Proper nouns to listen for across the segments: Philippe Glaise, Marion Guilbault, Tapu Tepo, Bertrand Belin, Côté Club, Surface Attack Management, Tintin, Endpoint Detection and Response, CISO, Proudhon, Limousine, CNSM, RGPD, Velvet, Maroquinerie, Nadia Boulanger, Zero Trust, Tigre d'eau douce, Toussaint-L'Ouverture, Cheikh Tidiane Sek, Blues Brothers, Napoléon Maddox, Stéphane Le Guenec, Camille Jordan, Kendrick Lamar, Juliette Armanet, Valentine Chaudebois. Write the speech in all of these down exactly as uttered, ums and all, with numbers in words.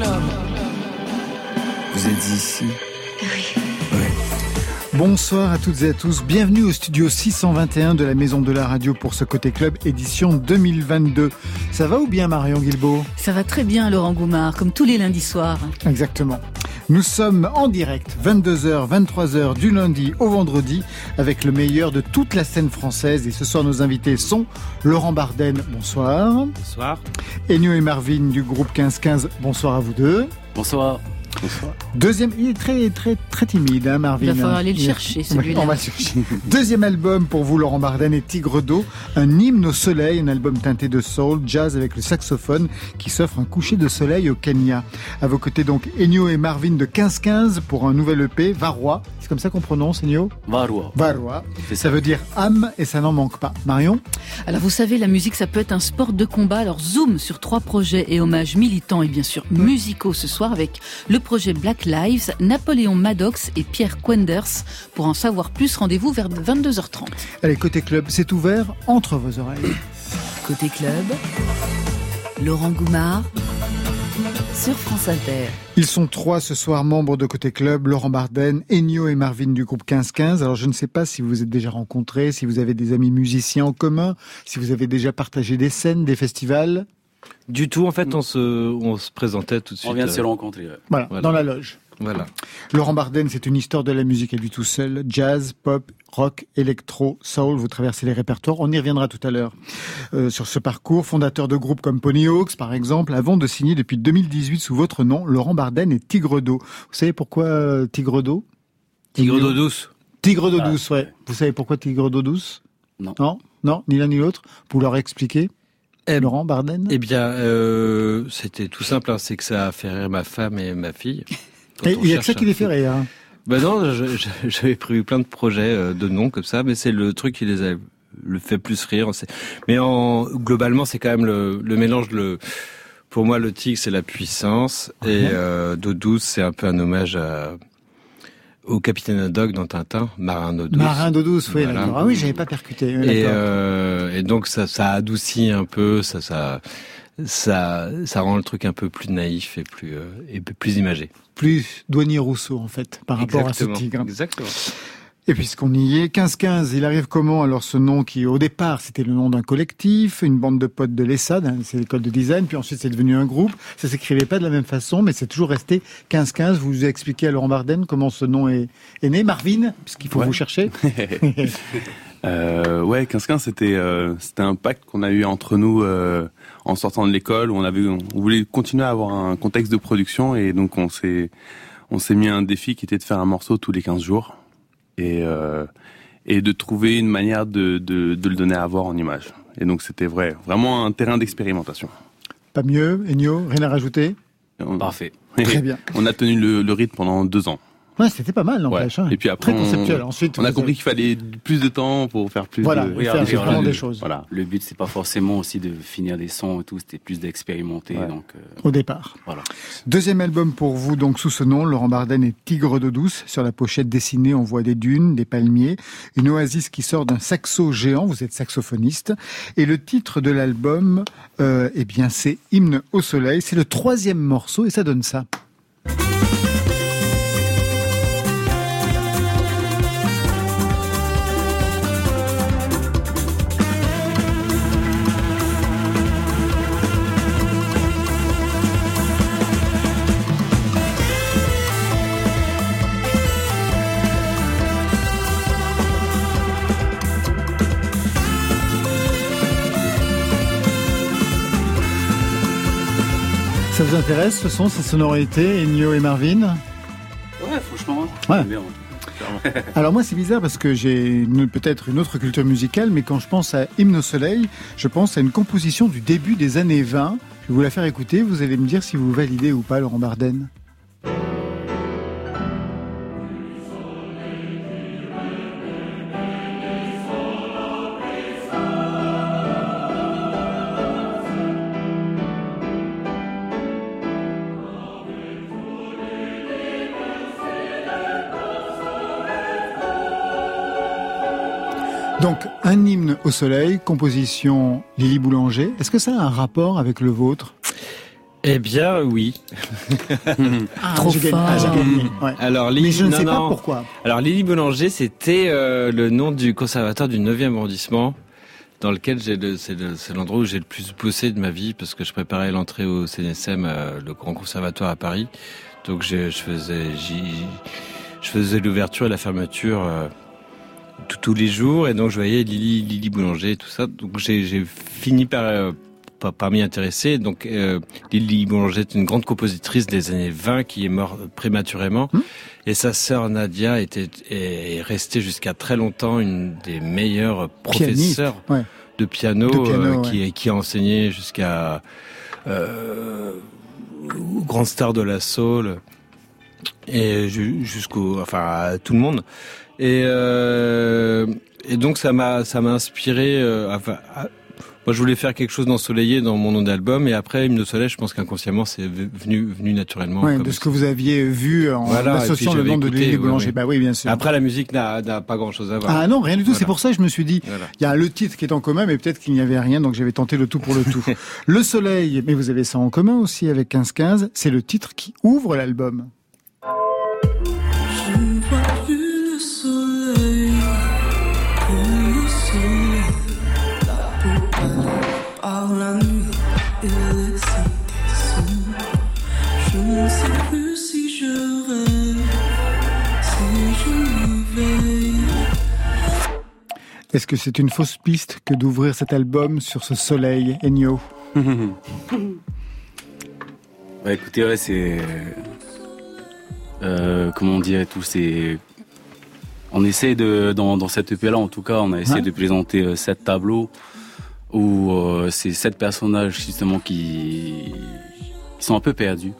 Club. Vous êtes ici ? Oui. Bonsoir à toutes et à tous, bienvenue au studio six cent vingt et un de la Maison de la Radio pour ce Côté Club édition deux mille vingt-deux. Ça va ou bien, Marion Guilbault ? Ça va très bien, Laurent Goumard, comme tous les lundis soirs. Exactement. Nous sommes en direct, vingt-deux heures, vingt-trois heures, du lundi au vendredi, avec le meilleur de toute la scène française. Et ce soir, nos invités sont Laurent Bardainne, bonsoir. Bonsoir. Ennio et Marvin du groupe quinze quinze, bonsoir à vous deux. Bonsoir. Bonsoir. Deuxième, il est très très très timide, hein, Marvin. Il va falloir aller le chercher, celui-là. On va chercher. Deuxième album pour vous, Laurent Bardainne, et Tigre d'eau, un hymne au soleil, un album teinté de soul, jazz avec le saxophone, qui s'offre un coucher de soleil au Kenya. À vos côtés donc, Ennio et Marvin de quinze quinze pour un nouvel E P, Varua. C'est comme ça qu'on prononce, Ennio ? Varua. Varua. Ça. ça veut dire âme et ça n'en manque pas. Marion ? Alors vous savez, la musique, ça peut être un sport de combat. Alors zoom sur trois projets et hommages militants et bien sûr musicaux ce soir avec le projet Black Lives, Napoléon Maddox et Pierre Kwenders. Pour en savoir plus, rendez-vous vers vingt-deux heures trente. Allez, Côté Club, c'est ouvert entre vos oreilles. Côté Club, Laurent Goumard sur France Inter. Ils sont trois ce soir, membres de Côté Club, Laurent Bardainne, Ennio et Marvin du groupe quinze quinze. Alors je ne sais pas si vous vous êtes déjà rencontrés, si vous avez des amis musiciens en commun, si vous avez déjà partagé des scènes, des festivals. Du tout, en fait, on se, on se présentait tout de suite. On vient de se rencontrer. Ouais. Voilà, voilà, dans la loge. Voilà. Laurent Bardainne, c'est une histoire de la musique à lui tout seul. Jazz, pop, rock, électro, soul, vous traversez les répertoires. On y reviendra tout à l'heure euh, sur ce parcours. Fondateur de groupes comme Ponyhawks, par exemple, avant de signer depuis deux mille dix-huit sous votre nom, Laurent Bardainne et Tigre d'eau. Vous savez pourquoi euh, Tigre d'eau ? Tigre d'eau douce. Tigre d'eau ah, douce, ouais. Vous savez pourquoi Tigre d'eau douce ? Non. Non, non, ni l'un ni l'autre. Pour leur expliquer. Et Laurent Bardainne ? Eh bien, euh, c'était tout simple, hein, c'est que ça a fait rire ma femme et ma fille. Et il y a que ça qui les fait rire. Hein. Ben non, je, je, j'avais prévu plein de projets euh, de noms comme ça, mais c'est le truc qui les a le fait plus rire. C'est... Mais en, globalement, c'est quand même le, le mélange. Le, pour moi, le tigre, c'est la puissance, mmh. et euh, d'eau douce, c'est un peu un hommage à... au Capitaine Haddock dans Tintin, marin d'eau douce. Marin d'eau douce, oui. Voilà. Ah oui, j'avais pas percuté. Oui, et, euh, et donc ça, ça adoucit un peu, ça, ça, ça, ça rend le truc un peu plus naïf et plus euh, et plus imagé. Plus Douanier Rousseau en fait, par Exactement. rapport à ce tigre. Exactement. Et puisqu'on y est, quinze quinze, il arrive comment ? Alors ce nom qui, au départ, c'était le nom d'un collectif, une bande de potes de l'E S A D, c'est l'école de design, puis ensuite c'est devenu un groupe. Ça s'écrivait pas de la même façon, mais c'est toujours resté quinze quinze. Vous vous expliquez à Laurent Bardainne comment ce nom est, est né. Marvin, puisqu'il faut ouais. vous chercher. euh, ouais, quinze quinze, c'était, euh, c'était un pacte qu'on a eu entre nous euh, en sortant de l'école, où on, avait, on voulait continuer à avoir un contexte de production, et donc on s'est, on s'est mis un défi qui était de faire un morceau tous les quinze jours. Et, euh, et de trouver une manière de, de, de le donner à voir en image. Et donc c'était vrai, vraiment un terrain d'expérimentation. Pas mieux, Ennio, rien à rajouter ? On... Parfait. Très bien. On a tenu le, le rythme pendant deux ans. Ouais, c'était pas mal, n'empêche. Ouais. Hein. Et puis après, très conceptuel. On, Ensuite, on a compris avez... qu'il fallait plus de temps pour faire plus voilà, de... Oui, faire faire vraiment de... des choses. Voilà. Le but, c'est pas forcément aussi de finir des sons et tout, c'était plus d'expérimenter. Ouais. Donc, euh... Au départ. Voilà. Deuxième album pour vous, donc, sous ce nom, Laurent Bardainne et Tigre d'eau douce. Sur la pochette dessinée, on voit des dunes, des palmiers, une oasis qui sort d'un saxo géant. Vous êtes saxophoniste. Et le titre de l'album, euh, eh bien, c'est Hymne au soleil. C'est le troisième morceau et ça donne ça. Ça vous intéresse ce son, ces sonorités, Ennio et Marvin ? Ouais, franchement. Ouais. Alors moi c'est bizarre parce que j'ai une, peut-être une autre culture musicale, mais quand je pense à Hymne au soleil, je pense à une composition du début des années vingt. Je vais vous la faire écouter, vous allez me dire si vous validez ou pas, Laurent Bardainne. Donc, un hymne au soleil, composition Lili Boulanger. Est-ce que ça a un rapport avec le vôtre ? Eh bien, oui. Ah, trop fort. Ah, ouais. Alors, Lili, mais je ne non, sais non. pas pourquoi. Alors, Lili Boulanger, c'était euh, le nom du conservatoire du neuvième arrondissement, dans lequel j'ai le, c'est, le, c'est l'endroit où j'ai le plus bossé de ma vie, parce que je préparais l'entrée au C N S M, euh, le grand conservatoire à Paris. Donc, je, je faisais, j'y, je faisais l'ouverture et la fermeture euh, tout, tous les jours, et donc je voyais Lili, Lili Boulanger, et tout ça. Donc, j'ai, j'ai fini par euh, Par, par m'y intéresser. Donc, euh, Lili Boulanger est une grande compositrice des années vingt qui est morte prématurément. Mmh. Et sa sœur Nadia était, est restée jusqu'à très longtemps une des meilleures professeurs ouais. de piano, de piano euh, ouais. qui, qui a enseigné jusqu'à, euh, aux grandes stars de la soul et jusqu'au, enfin, à tout le monde. Et, euh, et donc, ça m'a, ça m'a inspiré, euh, enfin, à, moi, je voulais faire quelque chose d'ensoleillé dans mon nom d'album, et après, Hymne au Soleil, je pense qu'inconsciemment, c'est venu, venu naturellement. Ouais, de ce que vous aviez vu en voilà, associant le nom de Lili Boulanger. Ouais, ouais. Bah oui, bien sûr. Après, la musique n'a, n'a pas grand chose à voir. Ah non, rien du tout. Voilà. C'est pour ça que je me suis dit, il voilà. y a le titre qui est en commun, mais peut-être qu'il n'y avait rien, donc j'avais tenté le tout pour le tout. Le Soleil, mais vous avez ça en commun aussi avec quinze quinze, c'est le titre qui ouvre l'album. Par la nuit et les citations, je ne sais plus si je rêve, si je me veille. Est-ce que c'est une fausse piste que d'ouvrir cet album sur ce soleil, Ennio? Bah écoutez, ouais, c'est. Euh, comment on dirait tout, c'est. On essaie de. Dans, dans cette E P là, en tout cas, on a essayé hein de présenter sept tableaux. Où euh, c'est sept personnages justement qui, qui sont un peu perdus.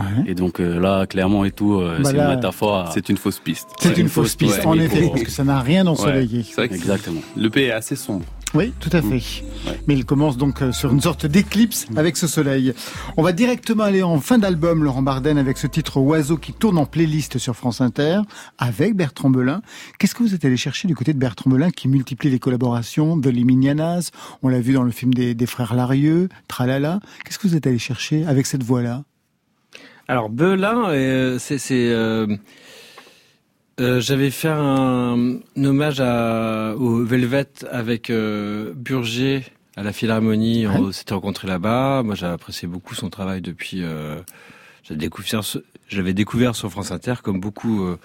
Ouais. Et donc euh, là, clairement et tout, euh, bah c'est là, une métaphore. C'est une fausse piste. C'est, c'est une, une fausse piste, piste ouais, en effet, pour... parce que ça n'a rien d'ensoleillé. Ouais, c'est vrai que exactement. Le P est assez sombre. Oui, tout à fait. Mmh. Ouais. Mais il commence donc sur une sorte d'éclipse mmh. avec ce soleil. On va directement aller en fin d'album, Laurent Bardainne, avec ce titre Oiseau qui tourne en playlist sur France Inter, avec Bertrand Belin. Qu'est-ce que vous êtes allé chercher du côté de Bertrand Belin, qui multiplie les collaborations de Les Mignonnas? On l'a vu dans le film des, des Frères Larieux, Tralala. Qu'est-ce que vous êtes allé chercher avec cette voix-là? Alors, Belin, euh, c'est... c'est euh... Euh, j'avais fait un, un hommage à, au Velvet avec euh, Burger à la Philharmonie. Ouais. On s'était rencontrés là-bas. Moi, j'avais apprécié beaucoup son travail depuis. Euh, j'avais découvert, j'avais découvert sur France Inter, comme beaucoup euh,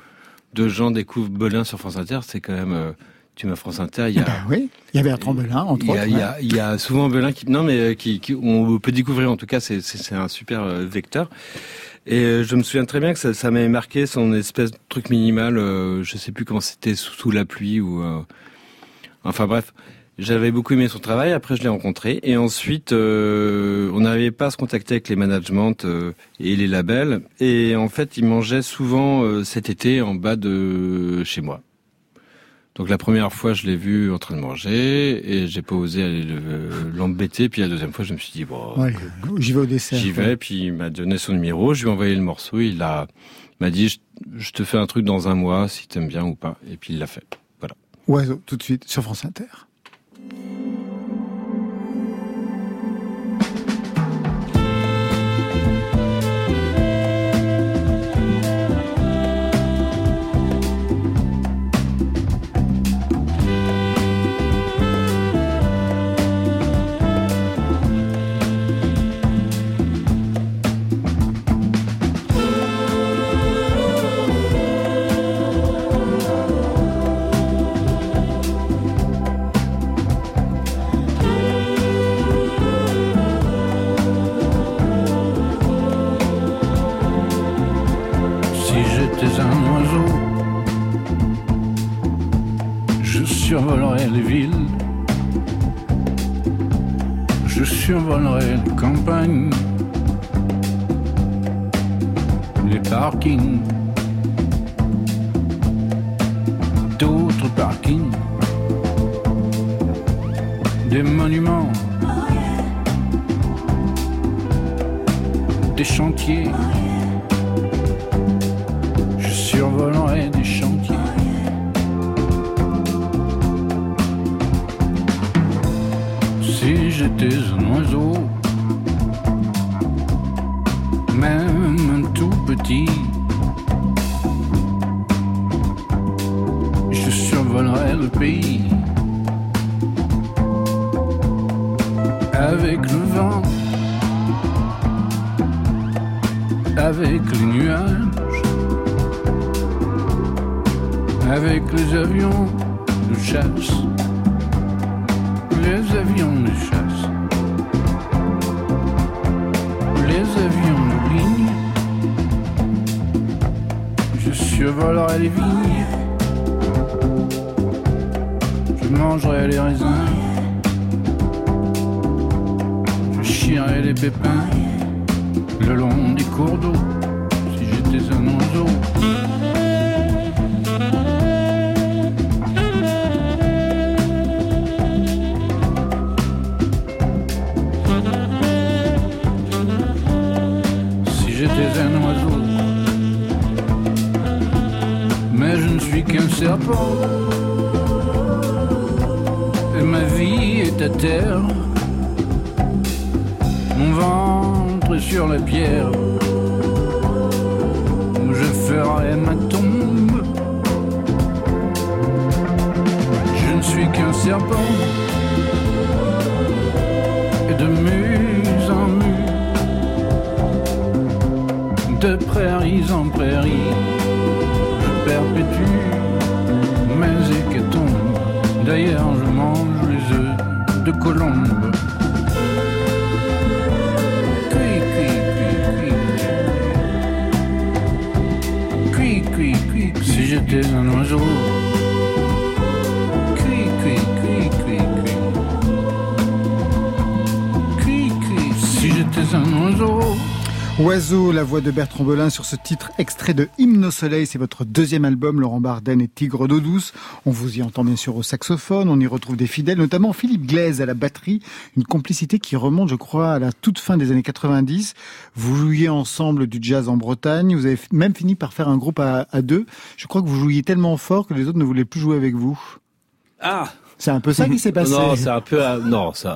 de gens découvrent Belin sur France Inter. C'est quand même. Euh, tu m'as France Inter. Il y a. Ben oui. Il y a Bertrand Belin entre autres. Il y a, il y a souvent Belin qui. Non, mais qui, qui on peut découvrir. En tout cas, c'est, c'est, c'est un super vecteur. Et je me souviens très bien que ça, ça m'avait marqué son espèce de truc minimal, euh, je sais plus comment c'était, sous, sous la pluie ou... Euh, enfin bref, j'avais beaucoup aimé son travail, après je l'ai rencontré. Et ensuite, euh, on n'arrivait pas à se contacter avec les managements euh, et les labels. Et en fait, il mangeait souvent euh, cet été en bas de euh, chez moi. Donc la première fois, je l'ai vu en train de manger et j'ai pas osé aller le, l'embêter. Puis la deuxième fois, je me suis dit bon, ouais, j'y vais au dessert. J'y vais. Ouais. Puis il m'a donné son numéro, je lui ai envoyé le morceau. Il a il m'a dit je, je te fais un truc dans un mois si t'aimes bien ou pas. Et puis il l'a fait. Voilà. Oiseau tout de suite sur France Inter. Si j'étais un oiseau, même tout petit. Je survolerai le pays avec le vent, avec les nuages, avec les avions de chasse, les avions de chasse, les avions de ligne. Je survolerai les vignes, je mangerai les raisins, je chierai les pépins le long des cours d'eau, si j'étais un oiseau. Qu'un serpent, et ma vie est à terre, mon ventre est sur la pierre, où je ferai ma tombe. Je ne suis qu'un serpent, et de muse en muse, de prairies en prairies, perpétue mes hécatombes. D'ailleurs je mange les œufs de colombe. Cui, cui, cui, cui. Cui, cui, cui. Si j'étais un oiseau. Cui, cui, cui, cui, cui. Cui, cui. Si j'étais un oiseau. Oiseau, la voix de Bertrand Belin sur ce titre extrait de Hymne au soleil. C'est votre deuxième album, Laurent Bardainne et Tigre d'eau douce. On vous y entend bien sûr au saxophone, on y retrouve des fidèles, notamment Philippe Glaise à la batterie. Une complicité qui remonte, je crois, à la toute fin des années quatre-vingt-dix. Vous jouiez ensemble du jazz en Bretagne, vous avez même fini par faire un groupe à, à deux. Je crois que vous jouiez tellement fort que les autres ne voulaient plus jouer avec vous. Ah! C'est un peu ça qui s'est passé. Non, c'est un peu... Un... Non, ça...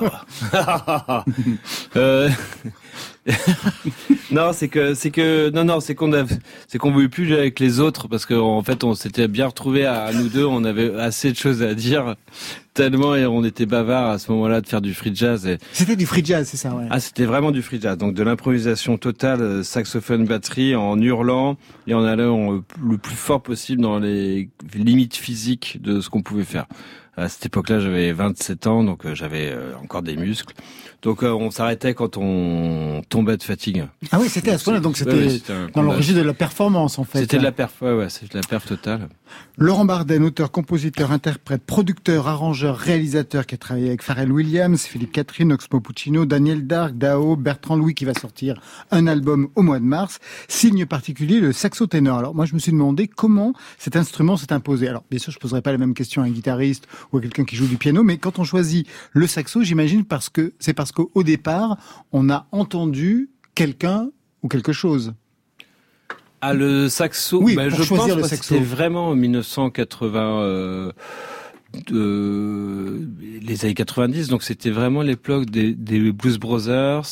euh... non, c'est que... c'est que Non, non, c'est qu'on a... c'est qu'on voulait plus jouer avec les autres, parce qu'en en fait, on s'était bien retrouvés à, à nous deux, on avait assez de choses à dire, tellement, et on était bavards à ce moment-là de faire du free jazz. Et... C'était du free jazz, c'est ça, ouais. Ah, c'était vraiment du free jazz, donc de l'improvisation totale, saxophone, batterie, en hurlant, et en allant le plus fort possible dans les limites physiques de ce qu'on pouvait faire. À cette époque-là, j'avais vingt-sept ans, donc j'avais encore des muscles. Donc on s'arrêtait quand on tombait de fatigue. Ah oui, c'était à ce point-là, donc c'était, ouais, c'était dans l'origine de la performance en fait. C'était de la perf, ouais, ouais, c'est de la perf totale. Laurent Bardainne, auteur, compositeur, interprète, producteur, arrangeur, réalisateur, qui a travaillé avec Pharrell Williams, Philippe Catherine, Oxmo Puccino, Daniel Dark, Dao, Bertrand Louis, qui va sortir un album au mois de mars. Signe particulier, le saxo-ténor. Alors moi, je me suis demandé comment cet instrument s'est imposé. Alors bien sûr, je poserai pas la même question à un guitariste ou à quelqu'un qui joue du piano, mais quand on choisit le saxo, j'imagine parce que c'est parce qu'au départ, on a entendu quelqu'un ou quelque chose. Ah, le saxo, oui, bah, je pense que c'était vraiment en mille neuf cent quatre-vingts, euh, euh, les années quatre-vingt-dix, donc c'était vraiment l'époque des, des Blues Brothers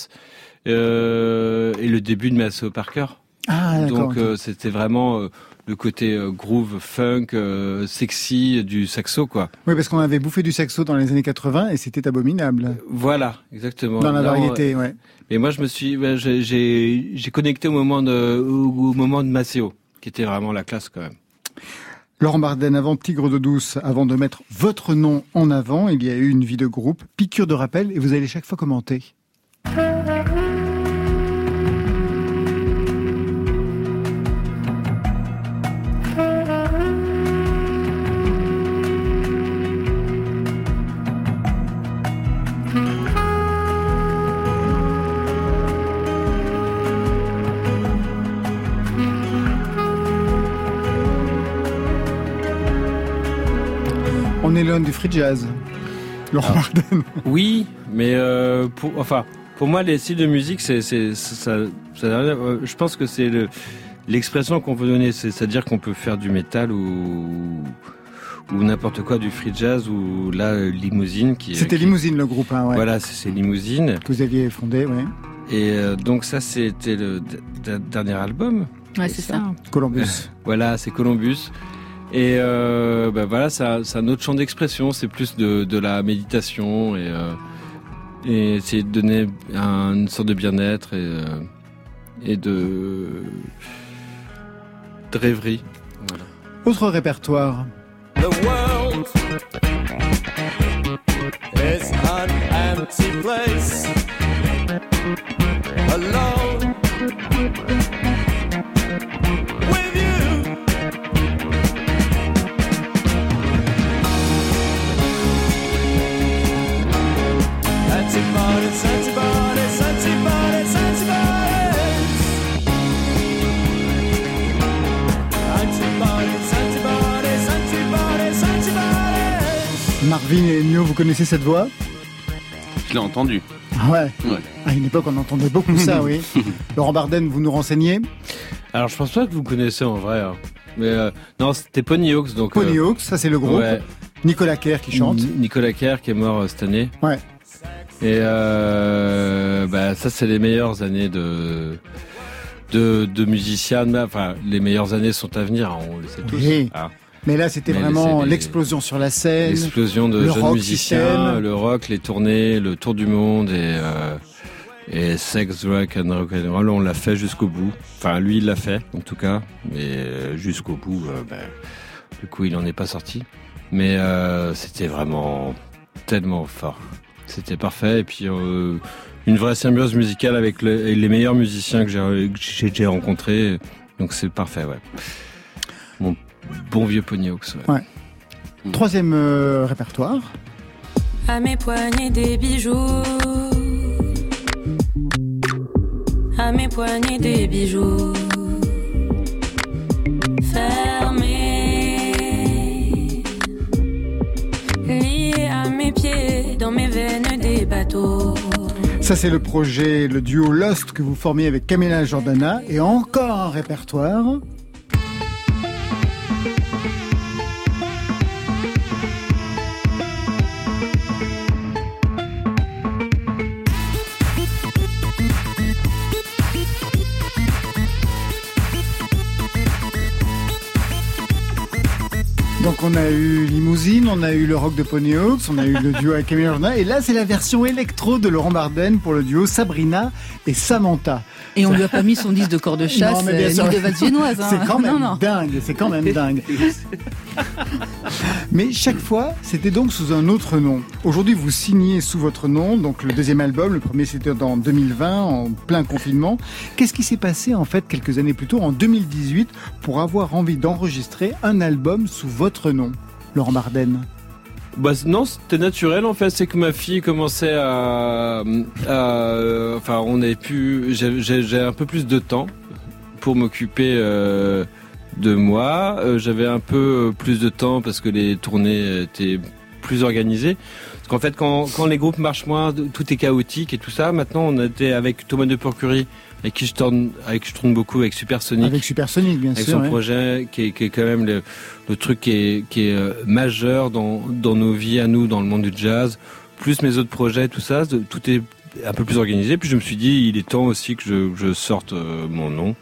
euh, et le début de Massey Parker. Ah, d'accord. Donc euh, c'était vraiment... Euh, le côté groove, funk, euh, sexy du saxo, quoi. Oui, parce qu'on avait bouffé du saxo dans les années quatre-vingts et c'était abominable. Voilà, exactement. Dans la non, variété, ouais. Mais moi, je me suis, j'ai, j'ai, j'ai connecté au moment de, au, au moment de Maceo, qui était vraiment la classe, quand même. Laurent Bardainne, avant Tigre d'eau douce, avant de mettre votre nom en avant, il y a eu une vie de groupe, piqûre de rappel, et vous allez chaque fois commenter. On est loin du free jazz, Laurent Bardainne. Oui, mais euh, pour, enfin, pour moi, les styles de musique, c'est, c'est, c'est ça, ça, je pense que c'est le, l'expression qu'on peut donner, c'est, c'est-à-dire qu'on peut faire du métal ou, ou n'importe quoi, du free jazz ou là, Limousine. Qui, C'était qui, Limousine le groupe, hein, ouais. Voilà, c'est, c'est Limousine. Que vous aviez fondé, ouais. Et euh, donc ça, c'était le d- d- dernier album. Ouais, c'est, c'est ça. ça. Columbus. Voilà, c'est Columbus. Et euh, bah voilà, ça, c'est un autre champ d'expression. C'est plus de, de la méditation et, euh, et essayer de donner un, une sorte de bien-être et, euh, et de, de rêverie. Voilà. Autre répertoire. The world is an empty place. Alone with you. Antibodies, antibodies, antibodies, antibodies. Antibodies, antibodies, antibodies, antibodies. Marvin et Ennio, vous connaissez cette voix ? Je l'ai entendue. Ouais. ouais. À une époque, on entendait beaucoup ça, oui. Laurent Bardainne, vous nous renseignez ? Alors, je pense pas que vous connaissez en vrai. Hein. Mais euh, non, c'était Ponyhawks. Donc, Ponyhawks, euh... ça c'est le groupe. Ouais. Nicolas Kerr qui chante. N- Nicolas Kerr qui est mort euh, cette année. Ouais. Et euh, bah, ça, c'est les meilleures années de, de, de musiciens. Enfin, les meilleures années sont à venir, on le sait tous. Oui. Ah. Mais là, c'était Mais vraiment les, l'explosion sur la scène. L'explosion de jeunes musiciens, le rock, les tournées, le tour du monde et, euh, et sex, rock and rock'n'roll. On l'a fait jusqu'au bout. Enfin, lui, il l'a fait, en tout cas. Mais jusqu'au bout, euh, bah, du coup, il n'en est pas sorti. Mais euh, c'était vraiment tellement fort. C'était parfait. Et puis, euh, une vraie symbiose musicale avec le, les meilleurs musiciens que j'ai, que j'ai rencontrés. Donc, c'est parfait, ouais. Bon. Bon vieux Ponyhawks. Ouais. Ouais. Troisième euh, répertoire. À mes poignets des bijoux. À mes poignets des bijoux. Fermés. Liés à mes pieds dans mes veines des bateaux. Ça, c'est le projet, le duo Lost que vous formiez avec Camille Jordan. Et encore un répertoire. Donc on a eu Limousine, on a eu le rock de Ponyhawks, on a eu le duo avec Camille Jordan, et là c'est la version électro de Laurent Bardainne pour le duo Sabrina et Samantha. Et on lui a pas mis son disque de corps de chasse, ni de valse viennoise. Hein. C'est quand même non, non. dingue, c'est quand même dingue. Mais chaque fois, c'était donc sous un autre nom. Aujourd'hui, vous signez sous votre nom, donc le deuxième album, le premier c'était en deux mille vingt, en plein confinement. Qu'est-ce qui s'est passé en fait quelques années plus tôt, en deux mille dix-huit, pour avoir envie d'enregistrer un album sous votre nom, Laurent Bardainne? Bah non, c'était naturel en fait, c'est que ma fille commençait à, à enfin, on avait pu, j'ai, j'ai, j'ai un peu plus de temps pour m'occuper. Euh, de moi, euh, j'avais un peu plus de temps parce que les tournées étaient plus organisées. Parce qu'en fait, quand, quand les groupes marchent moins, tout est chaotique et tout ça. Maintenant, on était avec Thomas de Pourcurie, avec qui je tourne, avec je tourne beaucoup, avec Super Sonic. Avec Super Sonic, bien avec sûr. Avec son ouais. projet, qui est, qui est quand même le, le truc qui est, qui est euh, majeur dans, dans nos vies à nous, dans le monde du jazz. Plus mes autres projets, tout ça, tout est un peu plus organisé. Puis je me suis dit, il est temps aussi que je, je sorte euh, mon nom.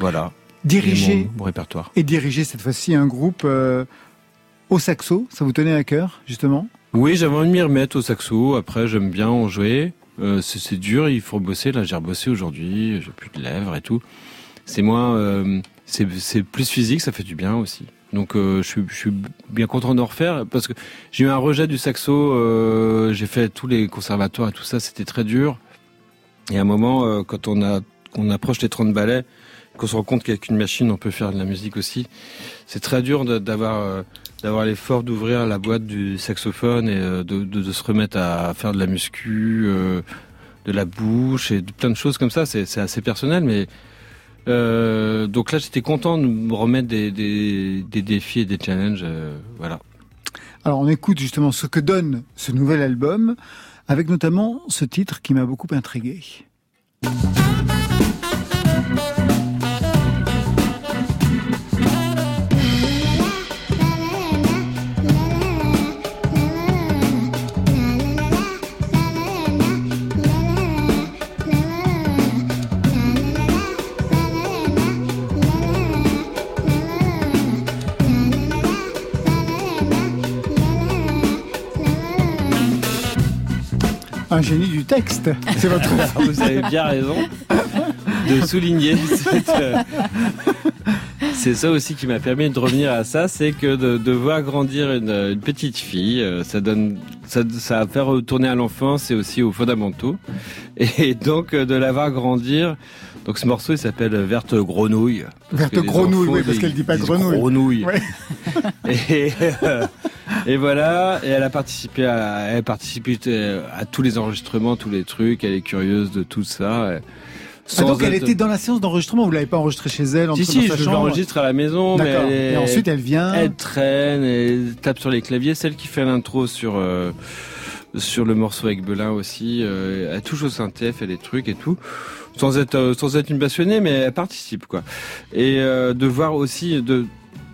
Voilà. Diriger et, mon, mon répertoire. Et diriger cette fois-ci un groupe euh, au saxo, ça vous tenait à cœur justement ? Oui, j'avais envie de m'y remettre au saxo, après j'aime bien en jouer, euh, c'est, c'est dur, il faut bosser, là j'ai rebossé aujourd'hui, j'ai plus de lèvres et tout, c'est moins, euh, c'est, c'est plus physique, ça fait du bien aussi. Donc euh, je, suis, je suis bien content d'en refaire, parce que j'ai eu un rejet du saxo, euh, j'ai fait tous les conservatoires et tout ça, c'était très dur, et à un moment, euh, quand on, a, on approche les trente ballets, qu'on se rend compte qu'avec une machine, on peut faire de la musique aussi. C'est très dur de, d'avoir, euh, d'avoir l'effort d'ouvrir la boîte du saxophone et euh, de, de, de se remettre à faire de la muscu, euh, de la bouche et de, plein de choses comme ça. C'est, c'est assez personnel, mais euh, donc là, j'étais content de me remettre des, des, des défis et des challenges. Euh, voilà. Alors, on écoute justement ce que donne ce nouvel album, avec notamment ce titre qui m'a beaucoup intrigué. un génie du texte. C'est votre... Vous avez bien raison de souligner cette... C'est ça aussi qui m'a permis de revenir à ça, c'est que de, de voir grandir une, une petite fille, ça donne, ça, ça fait retourner à l'enfance et aussi aux fondamentaux. Et donc de la voir grandir. Donc ce morceau il s'appelle Verte Grenouille. Verte Grenouille, oui, parce qu'elle dit pas grenouille. Grenouille. Ouais. Et, euh, et voilà. Et elle a participé à, elle participe à tous les enregistrements, tous les trucs. Elle est curieuse de tout ça. Et, Ah donc elle être... était dans la séance d'enregistrement, vous l'avez pas enregistrée chez elle? Si, si, je l'enregistre à la maison. D'accord. Mais elle, et ensuite elle vient... Elle traîne, elle tape sur les claviers, celle qui fait l'intro sur, euh, sur le morceau avec Belin aussi, euh, elle touche au synthé, elle fait des trucs et tout, sans être, euh, sans être une passionnée, mais elle participe quoi. Et euh, de voir aussi, de,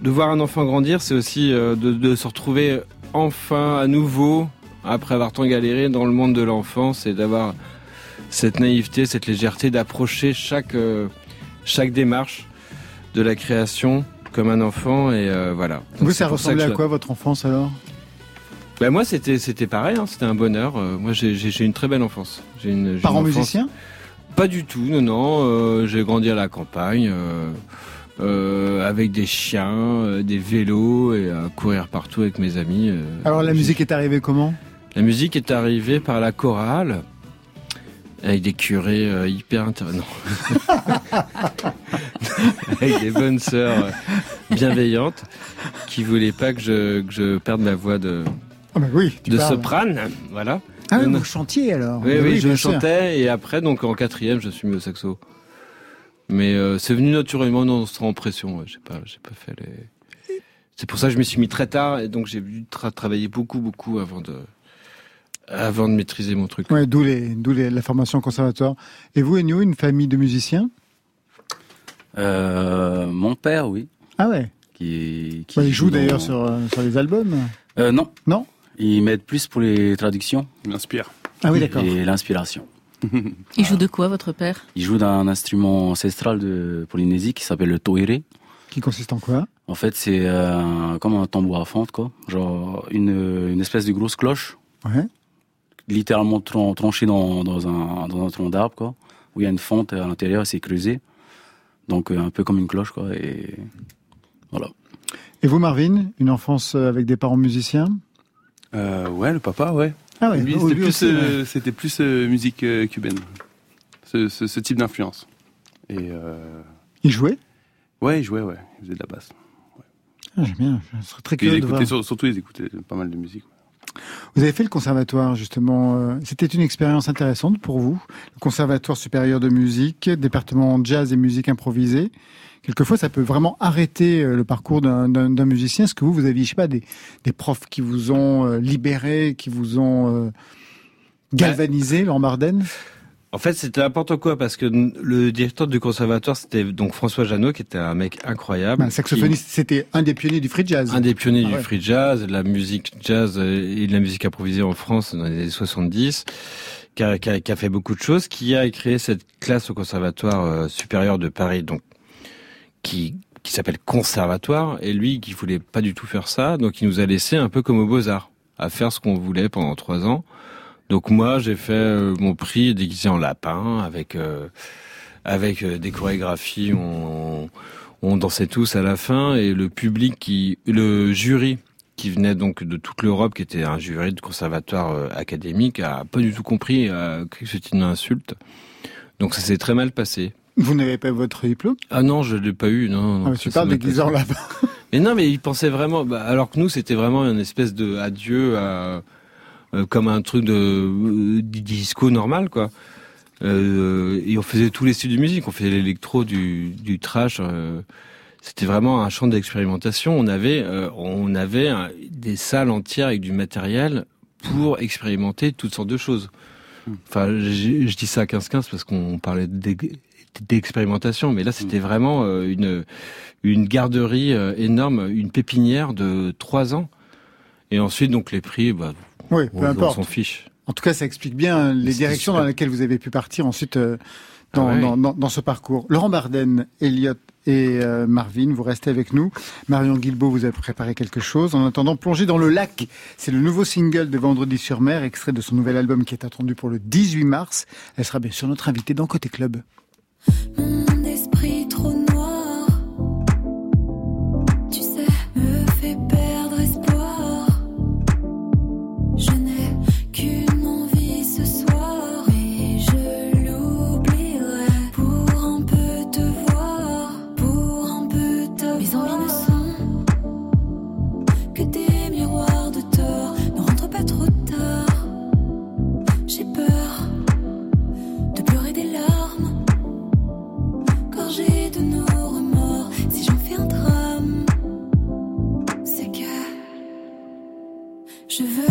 de voir un enfant grandir, c'est aussi euh, de, de se retrouver enfin à nouveau, après avoir tant galéré dans le monde de l'enfance et d'avoir... cette naïveté, cette légèreté d'approcher chaque euh, chaque démarche de la création comme un enfant et euh, voilà. Donc vous, ça ressemblait à quoi votre enfance alors ? Ben moi c'était c'était pareil, hein, c'était un bonheur. Euh, moi j'ai j'ai une très belle enfance. J'ai une, j'ai Parents une enfance... musiciens ? Pas du tout, non non. Euh, j'ai grandi à la campagne euh, euh, avec des chiens, euh, des vélos et à courir partout avec mes amis. Euh, alors la j'ai... musique est arrivée comment ? La musique est arrivée par la chorale. Avec des curés euh, hyper intéressants. Avec des bonnes sœurs euh, bienveillantes qui voulaient pas que je, que je perde ma voix de, oh ben oui, de soprane. Voilà. Ah oui, vous chantiez alors. Oui, oui, oui je chantais sûr. Et après, donc en quatrième, je suis mis au saxo. Mais euh, c'est venu naturellement, non, sans pression. Ouais, j'ai pas, j'ai pas fait les. C'est pour ça que je me suis mis très tard et donc j'ai dû tra- travailler beaucoup, beaucoup avant de. Avant de maîtriser mon truc. Ouais, d'où les, d'où les, la formation conservatoire. Et vous, Ennio, une famille de musiciens ? euh, Mon père, oui. Ah ouais. Qui, qui bah, il joue, joue d'ailleurs dans... sur, sur les albums. Euh, non, non. Il m'aide plus pour les traductions. Il m'inspire. Ah oui, d'accord. Et l'inspiration. Il joue de quoi, votre père ? Il joue d'un instrument ancestral de Polynésie qui s'appelle le tohéré. Qui consiste en quoi ? En fait, c'est euh, comme un tambour à fente, quoi. Genre une, une espèce de grosse cloche. Ouais. Littéralement tron- tranché dans, dans, un, dans un tronc d'arbre, quoi, où il y a une fente à l'intérieur et c'est creusé. Donc euh, un peu comme une cloche, quoi, et voilà. Et vous, Marvin, une enfance avec des parents musiciens ? euh, Ouais, le papa, ouais. Ah ouais, lui, oh, c'était, lui plus, aussi, euh, ouais. C'était plus euh, musique euh, cubaine, ce, ce, ce type d'influence. Et euh... Il jouait ? Ouais, il jouait, ouais, il faisait de la basse. Ouais. Ah, j'aime bien, je serais très curieux de voir. Surtout, ils écoutaient pas mal de musique. Vous avez fait le conservatoire, justement. C'était une expérience intéressante pour vous. Le conservatoire supérieur de musique, département jazz et musique improvisée. Quelquefois, ça peut vraiment arrêter le parcours d'un, d'un, d'un musicien. Est-ce que vous, vous aviez, je sais pas, des, des profs qui vous ont libéré, qui vous ont euh, galvanisé, Laurent Bardainne ? En fait, c'était n'importe quoi, parce que le directeur du conservatoire, c'était donc François Janot, qui était un mec incroyable. Un ben, saxophoniste, qui... c'était un des pionniers du free jazz. Un des pionniers ah, du ouais. free jazz, de la musique jazz et de la musique improvisée en France dans les années soixante-dix, qui a, qui a, qui a fait beaucoup de choses, qui a créé cette classe au conservatoire euh, supérieur de Paris, donc qui, qui s'appelle conservatoire, et lui, qui voulait pas du tout faire ça, donc il nous a laissé un peu comme aux Beaux-Arts, à faire ce qu'on voulait pendant trois ans. Donc moi j'ai fait mon prix déguisé en lapin avec euh, avec des chorégraphies, on on dansait tous à la fin et le public qui le jury qui venait donc de toute l'Europe qui était un jury de conservatoire académique a pas du tout compris euh, que c'était une insulte. Donc ça s'est très mal passé. Vous n'avez pas votre diplôme ? Ah non, je l'ai pas eu non. non ah, mais tu parles déguisé en lapin. Mais non mais ils pensaient vraiment bah, alors que nous c'était vraiment une espèce de adieu à comme un truc de disco normal, quoi. Euh, et on faisait tous les styles de musique, on faisait l'électro, du, du trash. Euh, c'était vraiment un champ d'expérimentation. On avait, euh, on avait un, des salles entières avec du matériel pour expérimenter toutes sortes de choses. Enfin, je, je dis ça à quinze quinze parce qu'on parlait d'expérimentation, mais là c'était vraiment une, une garderie énorme, une pépinière de trois ans. Et ensuite, donc les prix, bah. Oui, peu on, importe. On s'en fiche. En tout cas, ça explique bien les directions dans lesquelles vous avez pu partir ensuite euh, dans, ah oui. dans, dans, dans ce parcours. Laurent Bardainne, Elliot et euh, Marvin, vous restez avec nous. Marion Guilbault vous a préparé quelque chose. En attendant, plongez dans le lac. C'est le nouveau single de Vendredi sur Mer, extrait de son nouvel album qui est attendu pour le dix-huit mars. Elle sera bien sûr notre invitée dans Côté Club. Mon esprit trop noir, tu sais, me fait perdre espoir. Je n'ai qu'une envie ce soir, et je l'oublierai. Pour un peu te voir, pour un peu te voir. Mes envies ne sont que des miroirs de tort. Ne rentre pas trop tard, j'ai peur de pleurer des larmes. J'ai de nos remords, si j'en fais un drame, c'est que je veux.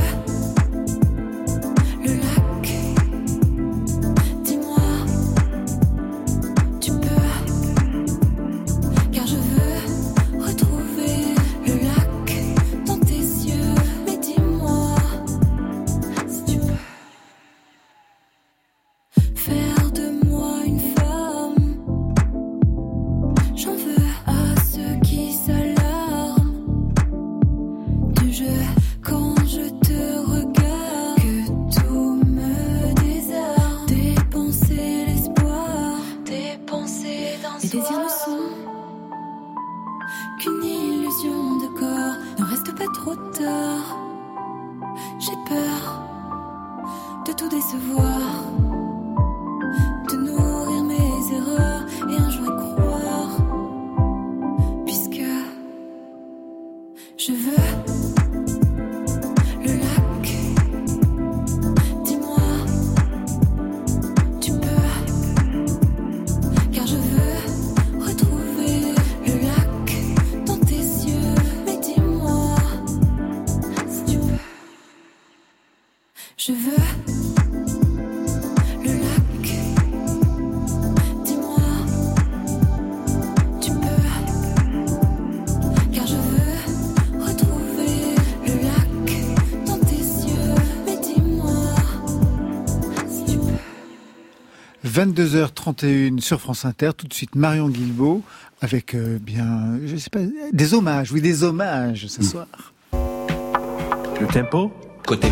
vingt-deux heures trente et une sur France Inter, tout de suite Marion Guilbault avec euh, bien, je sais pas, des hommages, oui des hommages ce soir. Le tempo, côté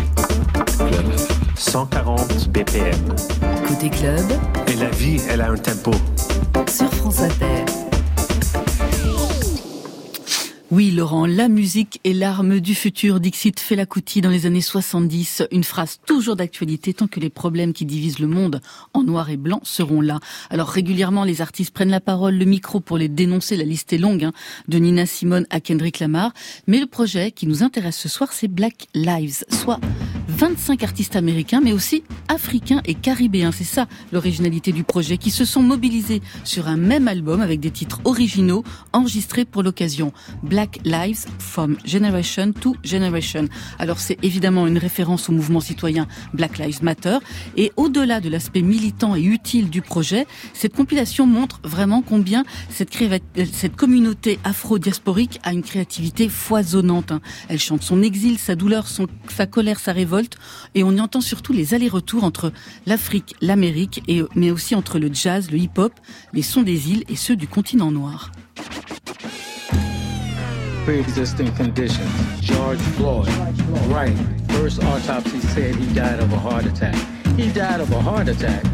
club, cent quarante B P M. Côté club. Et la vie, elle a un tempo. Sur France Inter. Oui, Laurent, la musique est l'arme du futur, dixit Fela Kuti dans les années soixante-dix. Une phrase toujours d'actualité tant que les problèmes qui divisent le monde en noir et blanc seront là. Alors régulièrement, les artistes prennent la parole, le micro pour les dénoncer. La liste est longue, hein, de Nina Simone à Kendrick Lamar. Mais le projet qui nous intéresse ce soir, c'est Black Lives, soit vingt-cinq artistes américains, mais aussi africains et caribéens. C'est ça l'originalité du projet, qui se sont mobilisés sur un même album avec des titres originaux enregistrés pour l'occasion. Black Black Lives from Generation to Generation. Alors c'est évidemment une référence au mouvement citoyen Black Lives Matter. Et au-delà de l'aspect militant et utile du projet, cette compilation montre vraiment combien cette, cré... cette communauté afro-diasporique a une créativité foisonnante. Elle chante son exil, sa douleur, son... sa colère, sa révolte. Et on y entend surtout les allers-retours entre l'Afrique, l'Amérique, et... mais aussi entre le jazz, le hip-hop, les sons des îles et ceux du continent noir. Pre-existing conditions. George Floyd, right. First autopsy said he died of a heart attack. He died of a heart attack.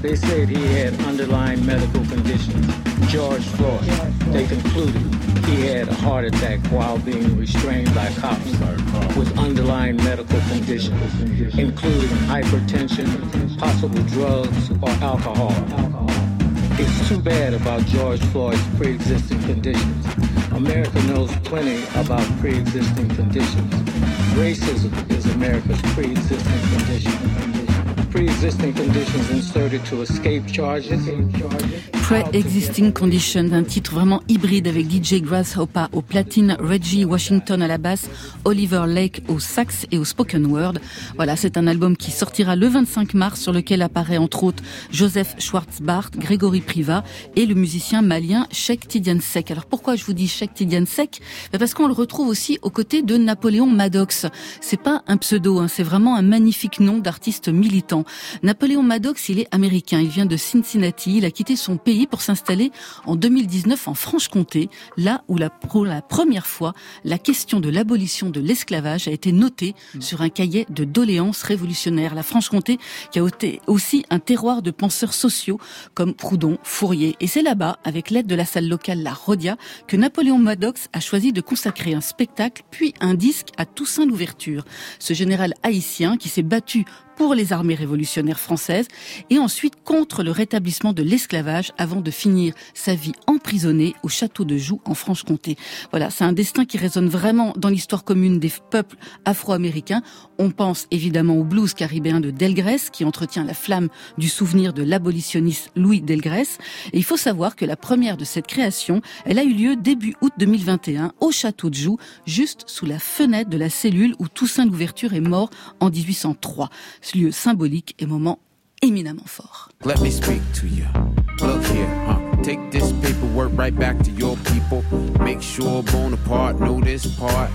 They said he had underlying medical conditions. George Floyd, they concluded he had a heart attack while being restrained by cops with underlying medical conditions, including hypertension, possible drugs, or alcohol. It's too bad about George Floyd's pre-existing conditions. America knows plenty about pre-existing conditions. Racism is America's pre-existing condition. Pre-existing conditions inserted to escape charges. Pre-existing Conditions, un titre vraiment hybride avec D J Grasshopper au platine, Reggie Washington à la basse, Oliver Lake au sax et au spoken word. Voilà, c'est un album qui sortira le vingt-cinq mars, sur lequel apparaît entre autres Joseph Schwartzbart, Grégory Priva et le musicien malien Cheikh Tidiane Sek. Alors pourquoi je vous dis Cheikh Tidiane Sek ? Parce qu'on le retrouve aussi aux côtés de Napoléon Maddox. C'est pas un pseudo, hein, c'est vraiment un magnifique nom d'artiste militant. Napoléon Maddox, il est américain, il vient de Cincinnati, il a quitté son pays pour s'installer en deux mille dix-neuf en Franche-Comté, là où la, pour la première fois, la question de l'abolition de l'esclavage a été notée sur un cahier de doléances révolutionnaires. La Franche-Comté qui a aussi un terroir de penseurs sociaux comme Proudhon, Fourier. Et c'est là-bas, avec l'aide de la salle locale, la Rodia, que Napoléon Maddox a choisi de consacrer un spectacle puis un disque à Toussaint Louverture, ce général haïtien qui s'est battu pour les armées révolutionnaires françaises et ensuite contre le rétablissement de l'esclavage avant de finir sa vie emprisonné au Château de Joux en Franche-Comté. Voilà, c'est un destin qui résonne vraiment dans l'histoire commune des peuples afro-américains. On pense évidemment au blues caribéen de Delgrès qui entretient la flamme du souvenir de l'abolitionniste Louis Delgrès. Et il faut savoir que la première de cette création, elle a eu lieu début août deux mille vingt et un au Château de Joux, juste sous la fenêtre de la cellule où Toussaint Louverture est mort en dix-huit cent trois. Lieu symbolique et moment éminemment fort. Let me speak to you. Look here, huh? Take this paperwork right back to your people. Make sure Bonaparte know this part.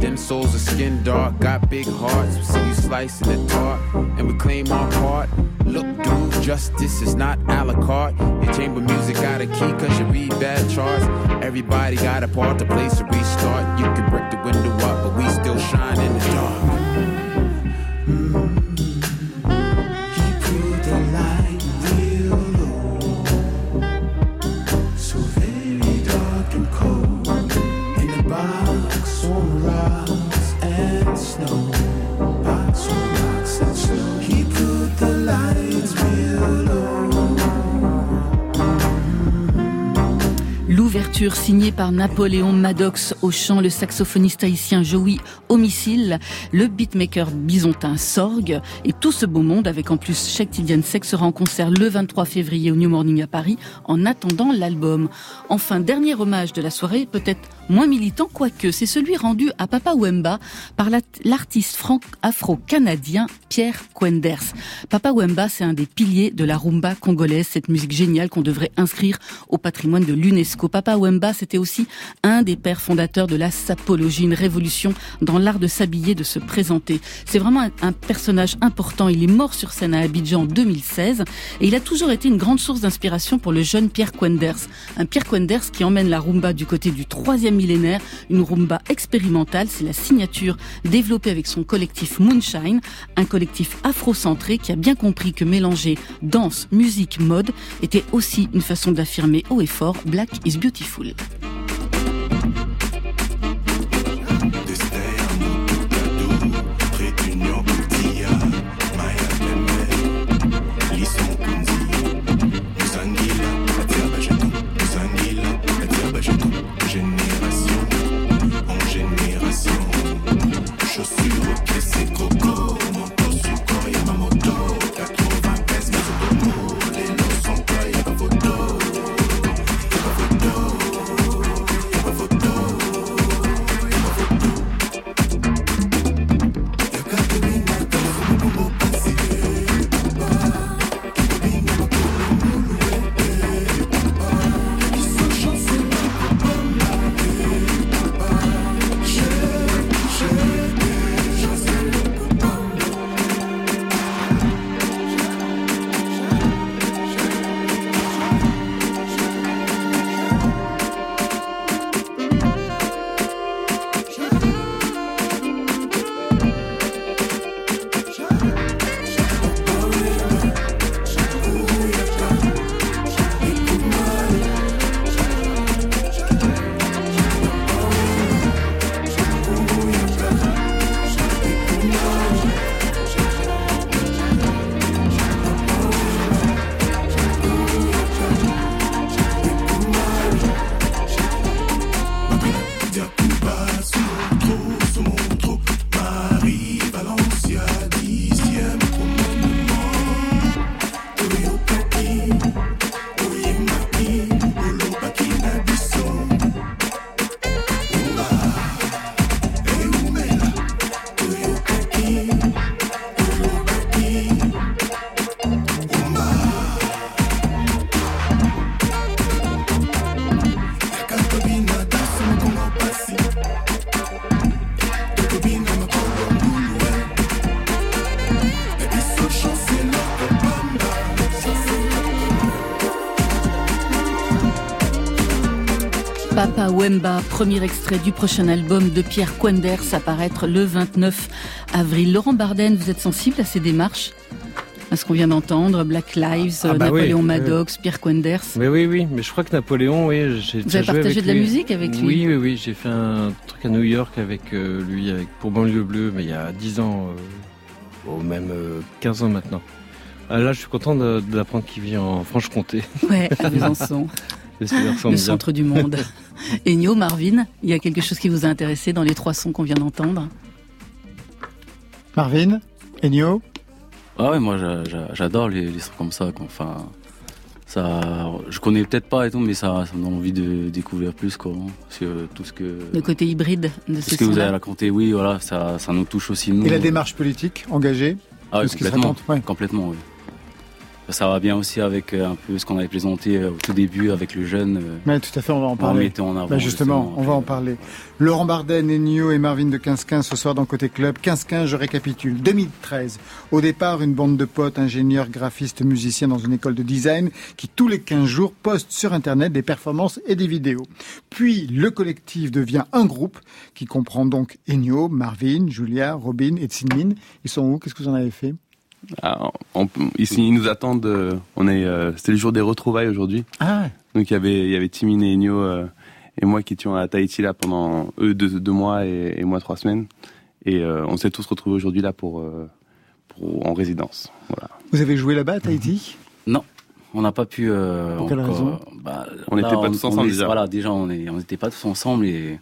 Them souls are skin dark, got big hearts. We see you slicing the tart, and we claim our part. Look, dude, justice is not a la carte. Your chamber music got a key, cause you read bad charts. Everybody got a part to play, so restart. You can break the window up, but we still shine in the dark. Mm-hmm. L'ouverture signée par Napoléon Maddox au chant, le saxophoniste haïtien Joey Omicile, le beatmaker bisontin Sorgue et tout ce beau monde avec en plus Cheikh Tidiane Sek sera en concert le vingt-trois février au New Morning à Paris en attendant l'album. Enfin, dernier hommage de la soirée, peut-être moins militant, quoique, c'est celui rendu à Papa Wemba par l'artiste franco-afro-canadien Pierre Kwenders. Papa Wemba, c'est un des piliers de la rumba congolaise, cette musique géniale qu'on devrait inscrire au patrimoine de l'UNESCO. Papa Wemba, c'était aussi un des pères fondateurs de la sapologie, une révolution dans l'art de s'habiller, de se présenter. C'est vraiment un personnage important. Il est mort sur scène à Abidjan en deux mille seize et il a toujours été une grande source d'inspiration pour le jeune Pierre Kwenders. Un Pierre Kwenders qui emmène la rumba du côté du troisième millénaire, une rumba expérimentale, c'est la signature développée avec son collectif Moonshine, un collectif afrocentré qui a bien compris que mélanger danse, musique, mode était aussi une façon d'affirmer haut et fort Black is beautiful. Papa Wemba, premier extrait du prochain album de Pierre Kwenders à paraître le vingt-neuf avril. Laurent Bardainne, vous êtes sensible à ces démarches ? À ce qu'on vient d'entendre, Black Lives, ah bah Napoléon oui, Maddox, oui. Pierre Kwenders. Mais oui, oui, mais je crois que Napoléon, oui, j'ai Vous déjà avez joué partagé avec de lui. La musique avec lui. Oui, oui, oui, j'ai fait un truc à New York avec euh, lui, avec pour Banlieue Bleue, mais il y a dix ans, euh, ou même euh, quinze ans maintenant. Ah, là, je suis content de, d'apprendre qu'il vit en Franche-Comté. Ouais, à Besançon. Le centre du monde. Ennio, Marvin, il y a quelque chose qui vous a intéressé dans les trois sons qu'on vient d'entendre ? Marvin, Ennio ? Ah ouais, moi j'adore les, les sons comme ça, quoi. Enfin, ça, je connais peut-être pas et tout, mais ça, ça me donne envie de découvrir plus, quoi. Parce que tout ce que le côté hybride de ce que vous avez raconté, oui, voilà, ça, ça nous touche aussi nous. Et la démarche politique engagée, ah oui, complètement, ouais. complètement, oui. Ça va bien aussi avec un peu ce qu'on avait présenté au tout début avec le jeune. Mais tout à fait, on va en parler. En avant, bah justement, justement, on va en parler. Laurent Bardainne, Ennio et Marvin de quinze quinze ce soir dans Côté Club. quinze quinze, je récapitule. deux mille treize, au départ, une bande de potes, ingénieurs, graphistes, musiciens dans une école de design qui, tous les quinze jours, poste sur Internet des performances et des vidéos. Puis, le collectif devient un groupe qui comprend donc Ennio, Marvin, Julia, Robin et Tsinmin. Ils sont où ? Qu'est-ce que vous en avez fait ? Ah, on, ici, ils nous attendent. Euh, on est. Euh, c'était le jour des retrouvailles aujourd'hui. Ah ouais. Donc il y avait, il y avait Timine et Ennio euh, et moi qui étions à Tahiti là pendant eux deux, deux mois et, et moi trois semaines. Et euh, on s'est tous retrouvés aujourd'hui là pour, euh, pour en résidence. Voilà. Vous avez joué là-bas à Tahiti ? Non, on n'a pas pu. Euh, pour quelle encore, raison ? Bah, on n'était pas tous on, ensemble on est, déjà. Voilà, déjà on n'était pas tous ensemble et.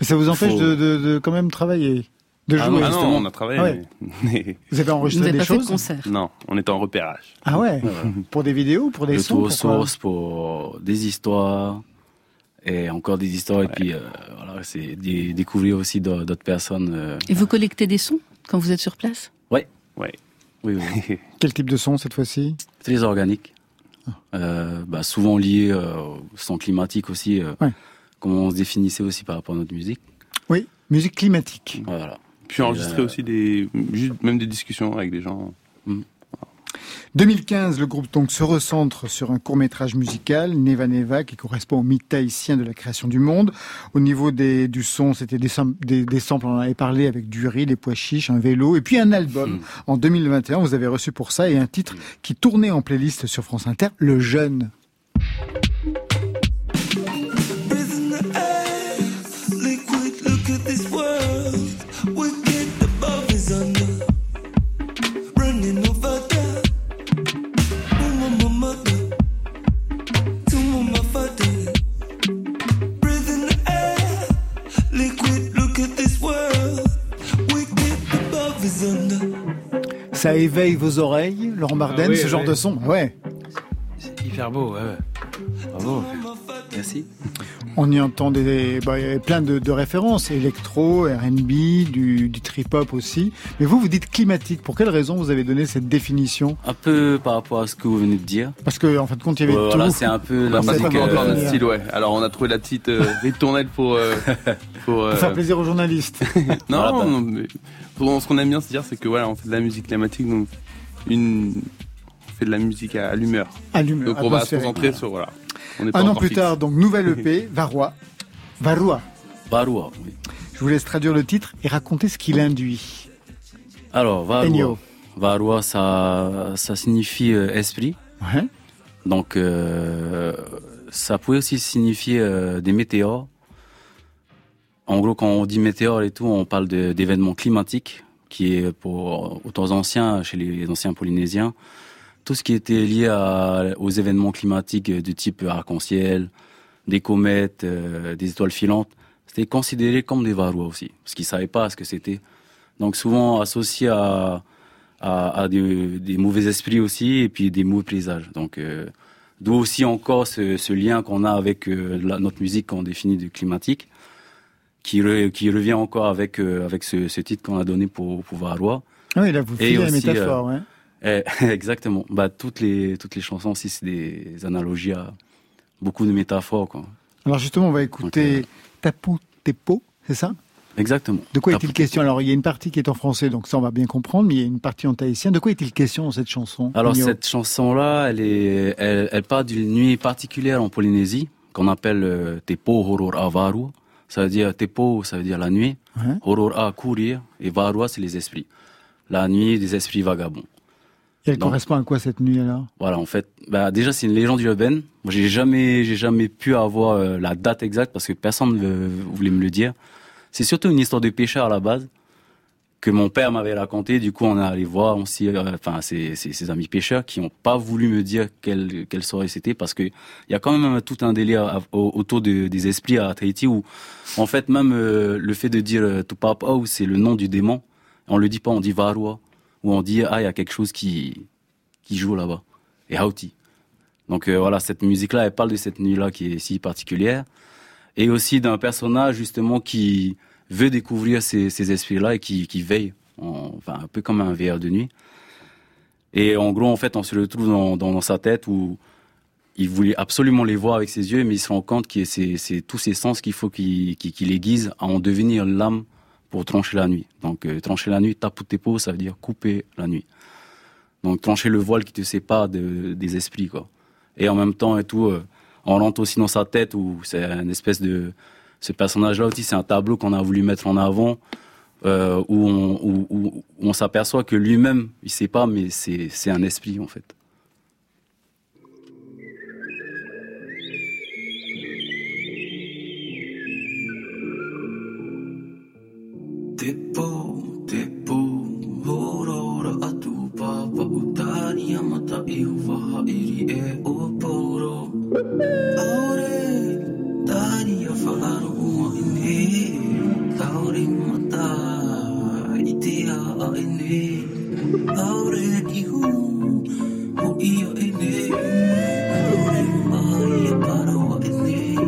Mais ça vous empêche faut... de, de, de quand même travailler ? De jouer, ah non, ah non, on a travaillé. Ouais. Mais... Vous avez enregistré Vous avez des choses de concert. Non, on était en repérage. Ah ouais, ouais. Pour des vidéos, pour des Le sons pour source, pour des histoires, et encore des histoires, ouais. Et puis euh, voilà, c'est d- découvrir aussi d'autres personnes. Euh... Et vous collectez des sons quand vous êtes sur place ? Ouais. ouais. Oui, oui. Quel type de son cette fois-ci ? Très organique, ah. euh, bah, souvent lié euh, au son climatique aussi, euh, ouais. Comment on se définissait aussi par rapport à notre musique. Oui, musique climatique. Voilà. Puis enregistrer euh... aussi des, même des discussions avec des gens. Mmh. deux mille quinze, le groupe donc se recentre sur un court-métrage musical, Neva Neva, qui correspond au mythe tahitien de la création du monde. Au niveau des, du son, c'était des, des, des samples, on en avait parlé, avec du riz, des pois chiches, un vélo, et puis un album. Mmh. En deux mille vingt et un, vous avez reçu pour ça, et un titre mmh. qui tournait en playlist sur France Inter, Le Jeune. Ça éveille vos oreilles, Laurent Bardainne, ah oui, ce genre oui. de son, ouais. C'est hyper beau, ouais. Bravo. Merci. On y entend des, bah, plein de, de références, électro, R and B, du, du trip-hop aussi. Mais vous, vous dites climatique. Pour quelle raison vous avez donné cette définition ? Un peu par rapport à ce que vous venez de dire. Parce qu'en en fin de compte, il y avait euh, tout. Voilà, c'est un peu la musique euh, notre style, ouais. Alors, on a trouvé la petite euh, ritournelle pour... Euh, pour euh... faire plaisir aux journalistes. non, voilà, non mais, ce qu'on aime bien se dire, c'est que voilà, on fait de la musique climatique, donc une... on fait de la musique à, à l'humeur. À l'humeur. Donc, on va se concentrer voilà. sur... Voilà. Un an plus fixe. tard, donc, nouvelle E P, Varua. Varua. Varua, oui. Je vous laisse traduire le titre et raconter ce qu'il induit. Alors, Varua, Varua ça, ça signifie euh, esprit. Ouais. Donc, euh, ça pouvait aussi signifier euh, des météores. En gros, quand on dit météores et tout, on parle de, d'événements climatiques, qui est pour, aux temps anciens, chez les anciens Polynésiens, tout ce qui était lié à, aux événements climatiques de type arc-en-ciel, des comètes, euh, des étoiles filantes, c'était considéré comme des varua aussi, parce qu'ils ne savaient pas ce que c'était. Donc souvent associé à, à, à des, des mauvais esprits aussi, et puis des mauvais présages. Donc euh, d'où aussi encore ce, ce lien qu'on a avec euh, la, notre musique qu'on définit de climatique, qui, re, qui revient encore avec, euh, avec ce, ce titre qu'on a donné pour, pour varua. Oui, là vous filez la métaphore, euh, ouais. Eh, exactement. Bah, toutes les, toutes les chansons aussi, c'est des analogies à beaucoup de métaphores, quoi. Alors, justement, on va écouter okay. Tapu Tepo, c'est ça ? Exactement. De quoi Tapu est-il Tepo. question ? Alors, il y a une partie qui est en français, donc ça, on va bien comprendre, mais il y a une partie en tahitien. De quoi est-il question dans cette chanson ? Alors, Ennio, cette chanson-là, elle, est, elle, elle part d'une nuit particulière en Polynésie. qu'on appelle euh, Tepo Horor a Varu. Ça veut dire Tepo, ça veut dire la nuit. Ouais. Horor a courir et Varua c'est les esprits. La nuit des esprits vagabonds. Et elle Donc, correspond à quoi cette nuit alors ? Voilà, en fait, bah déjà c'est une légende urbaine. Moi, j'ai jamais, j'ai jamais pu avoir euh, la date exacte parce que personne ne euh, voulait me le dire. C'est surtout une histoire de pêcheur à la base que mon père m'avait raconté. Du coup, on est allé voir, on s'y, enfin, euh, ses, ses, ses amis pêcheurs qui n'ont pas voulu me dire quelle, quelle soirée c'était parce que il y a quand même tout un délire à, au, autour de, des esprits à Tahiti où, en fait, même euh, le fait de dire euh, Tupapau, c'est le nom du démon. On le dit pas, on dit Varua. Où on dit, ah, il y a quelque chose qui, qui joue là-bas. Et Hauti. Donc euh, voilà, cette musique-là, elle parle de cette nuit-là qui est si particulière. Et aussi d'un personnage, justement, qui veut découvrir ces, ces esprits-là et qui, qui veille. En, enfin, un peu comme un veilleur de nuit. Et en gros, en fait, on se retrouve dans, dans, dans sa tête où il voulait absolument les voir avec ses yeux, mais il se rend compte que c'est, c'est tous ces sens qu'il faut qu'il, qu'il, qu'il aiguise à en devenir l'âme pour trancher la nuit. Donc, euh, trancher la nuit, tapu tepo, ça veut dire couper la nuit. Donc, trancher le voile qui te sépare de, des esprits, quoi. Et en même temps, et tout, euh, on rentre aussi dans sa tête où c'est une espèce de... Ce personnage-là aussi, c'est un tableau qu'on a voulu mettre en avant, euh, où, on, où, où, où on s'aperçoit que lui-même, il sait pas, mais c'est, c'est un esprit, en fait. Tepo, tepo, horora atu papa utani amata iuvaha iri e oporo. Aure, tari a falaru ua ine, tauri mata itea a ine. Aure ihu, ho ia ine, aure mai a paroa ine,